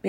we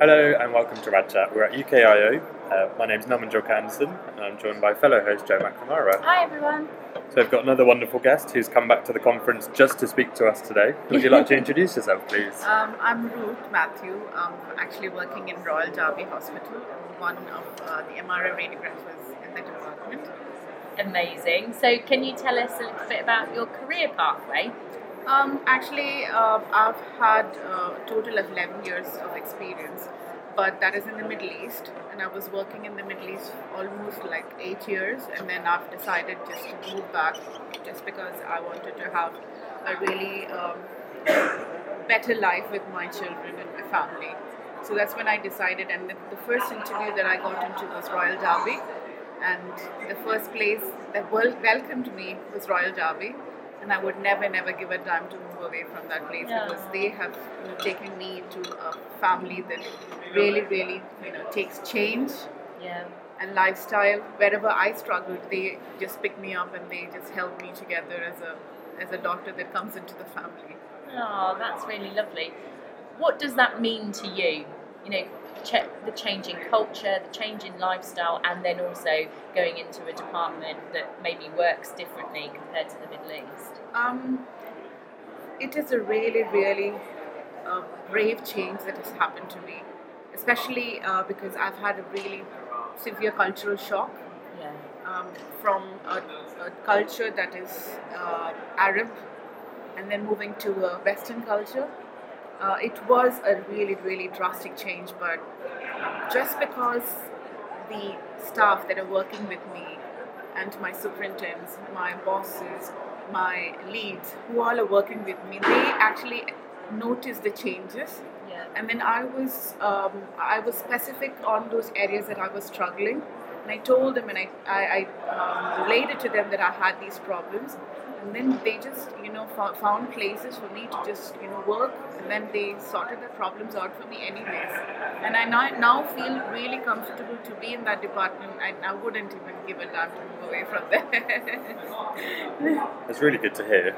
Hello and welcome to RadChat. We're at UKIO. My name's Norman John Anderson and I'm joined by fellow host Joe McFamara. Hi everyone. So we've got another wonderful guest who's come back to the conference just to speak to us today. Would you like to introduce yourself, please? I'm Ruth Matthew. I'm actually working in Royal Derby Hospital. I'm one of the MRI radiographers in the department. Amazing. So can you tell us a little bit about your career pathway? I've had a total of 11 years of experience, but that is in the Middle East, and I was working in the Middle East almost like 8 years, and then I've decided just to move back just because I wanted to have a really better life with my children and my family. So that's when I decided, and the first interview that I got into was Royal Derby, and the first place that welcomed me was Royal Derby. And I would never give a dime to move away from that place because they have taken me to a family that really takes change and lifestyle. Wherever I struggled, they just picked me up and they just held me together as a doctor that comes into the family. Oh, that's really lovely. What does that mean to you? You know, the change in culture, the change in lifestyle, and then also going into a department that maybe works differently compared to the Middle East? It is a really brave change that has happened to me, especially because I've had a really severe cultural shock from a culture that is Arab and then moving to a Western culture. It was a really drastic change, but just because the staff that are working with me and my superintendents, my bosses, my leads, who all are working with me, they actually noticed the changes. Yeah. And then I was specific on those areas that I was struggling, and I told them and I related to them that I had these problems. And then they just, found places for me to just, work. And then they sorted the problems out for me anyways. And I now feel really comfortable to be in that department. I wouldn't even give a damn to move away from there. That's really good to hear.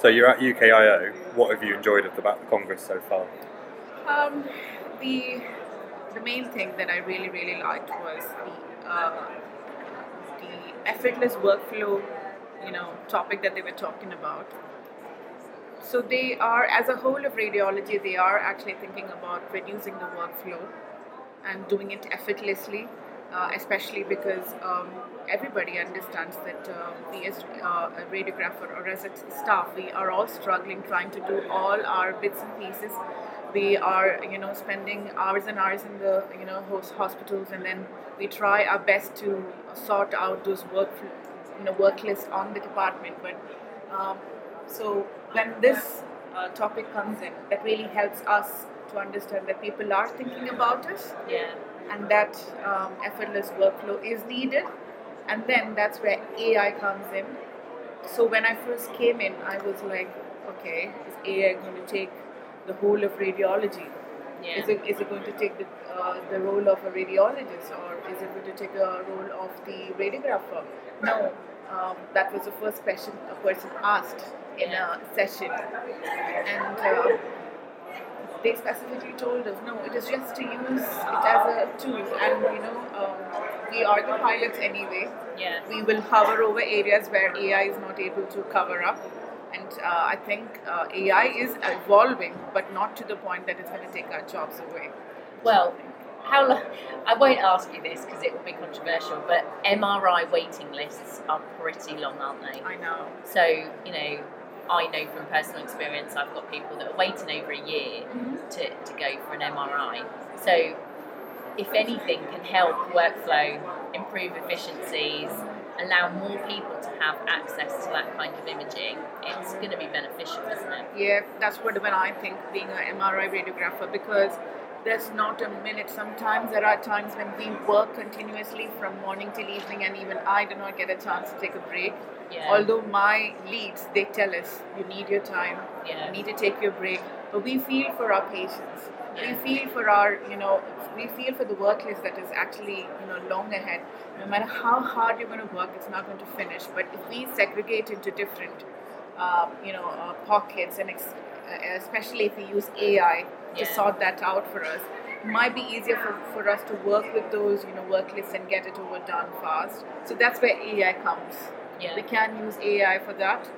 So you're at UKIO. What have you enjoyed about the Congress so far? The main thing that I really liked was the effortless workflow topic that they were talking about. So they are, as a whole of radiology, they are actually thinking about reducing the workflow and doing it effortlessly, especially because everybody understands that we as a radiographer or as a staff, we are all struggling trying to do all our bits and pieces. We are, spending hours and hours in the, host hospitals, and then we try our best to sort out those workflows. Work list on the department, but so when this topic comes in, that really helps us to understand that people are thinking about us, and that effortless workflow is needed, and then that's where AI comes in. So when I first came in, I was like, okay, is AI going to take the whole of radiology? Yeah. Is it going to take the role of a radiologist, or is it going to take a role of the radiographer? No, That was the first question a person asked in a session, and they specifically told us, no, it is just to use it as a tool, and we are the pilots anyway. Yes. We will hover over areas where AI is not able to cover up, and I think AI is evolving, but not to the point that it's going to take our jobs away. Well, how long? I won't ask you this because it will be controversial, but MRI waiting lists are pretty long, aren't they? I know. So, I know from personal experience, I've got people that are waiting over a year to go for an MRI. So, if anything can help workflow, improve efficiencies, allow more people to have access to that kind of imaging, it's going to be beneficial, isn't it? Yeah, that's what I think, being an MRI radiographer, because there's not a minute. Sometimes there are times when we work continuously from morning till evening, and even I do not get a chance to take a break. Yeah. Although my leads, they tell us, you need your time, you need to take your break. But we feel for our patients. Yeah. We feel for our, we feel for the workload that is actually, long ahead. No matter how hard you're going to work, it's not going to finish. But if we segregate into different, pockets, and especially if we use AI to sort that out for us, it might be easier for us to work with those, work lists and get it over done fast. So that's where AI comes. Yeah. We can use AI for that,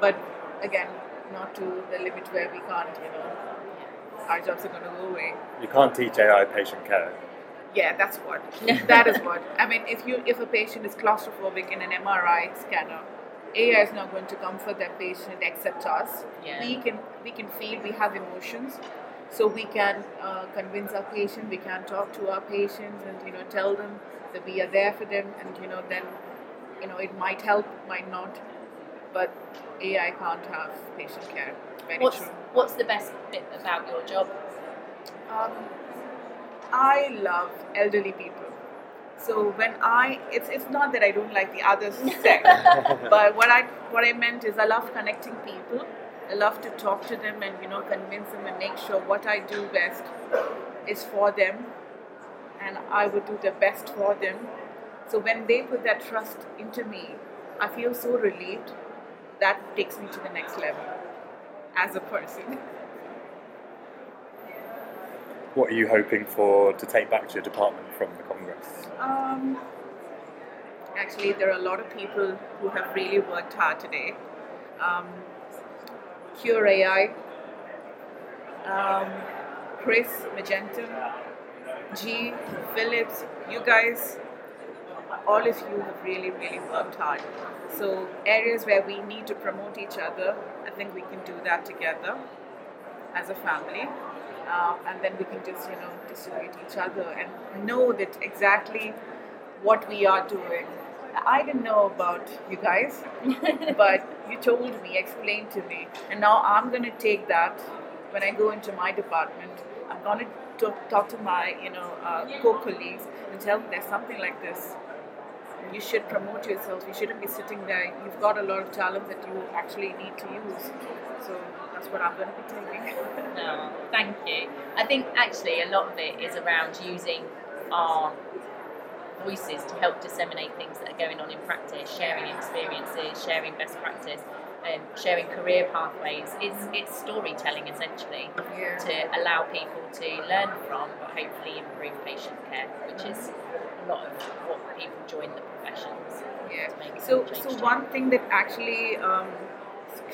but again, not to the limit where we can't, our jobs are going to go away. You can't teach AI patient care. Yeah, that's what. That is what. I mean, if a patient is claustrophobic in an MRI scanner, AI is not going to comfort that patient except us. Yeah. We can feel, we have emotions, so we can convince our patient, we can talk to our patients and, tell them that we are there for them, and, then, it might help, might not, but AI can't have patient care. What's the best bit about your job? I love elderly people. So it's not that I don't like the other sex, but what I meant is I love connecting people. I love to talk to them and, convince them and make sure what I do best is for them, and I would do the best for them. So when they put that trust into me, I feel so relieved. That takes me to the next level as a person. What are you hoping for to take back to your department from the Congress? Actually, there are a lot of people who have really worked hard today. Cure AI, Chris Magenta, G Phillips, you guys, all of you have really, really worked hard. So areas where we need to promote each other, I think we can do that together as a family. And then we can just, distribute each other and know that exactly what we are doing. I didn't know about you guys, but you told me, explained to me. And now I'm going to take that when I go into my department. I'm going to talk to my, co-colleagues and tell them there's something like this. You should promote yourself. You shouldn't be sitting there. You've got a lot of talent that you actually need to use. So that's what I'm going to be taking. No, thank you. I think actually a lot of it is around using our voices to help disseminate things that are going on in practice, sharing experiences, sharing best practice, and sharing career pathways. It's storytelling essentially to allow people to learn from, but hopefully improve patient care, which is a lot of what people join the professions. Yeah. So one thing that actually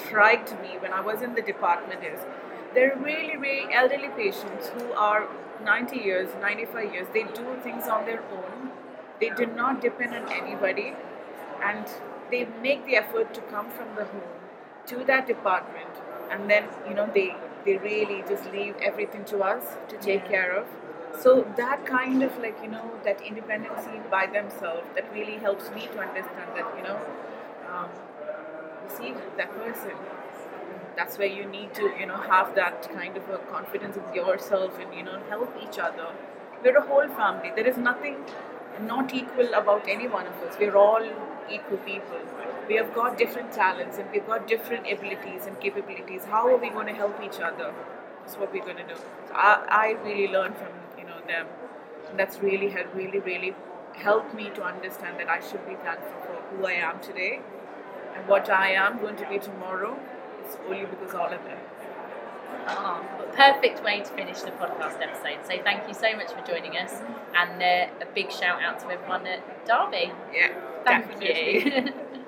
struck me when I was in the department is there are really, really elderly patients who are 90 years, 95 years. They do things on their own. They do not depend on anybody, and they make the effort to come from the home to that department, and then they really just leave everything to us to take care of. So that kind of that independency by themselves, that really helps me to understand that you see that person. That's where you need to have that kind of a confidence in yourself and help each other. We're a whole family. There is nothing not equal about any one of us. We're all equal people. We have got different talents and we've got different abilities and capabilities. How are we going to help each other? That's what we're going to do. So I really learned from them. And that's really helped me to understand that I should be thankful for who I am today and what I am going to be tomorrow, it's only because all of them. Perfect way to finish the podcast episode. So thank you so much for joining us, and a big shout out to everyone at Derby. Yeah, thank you.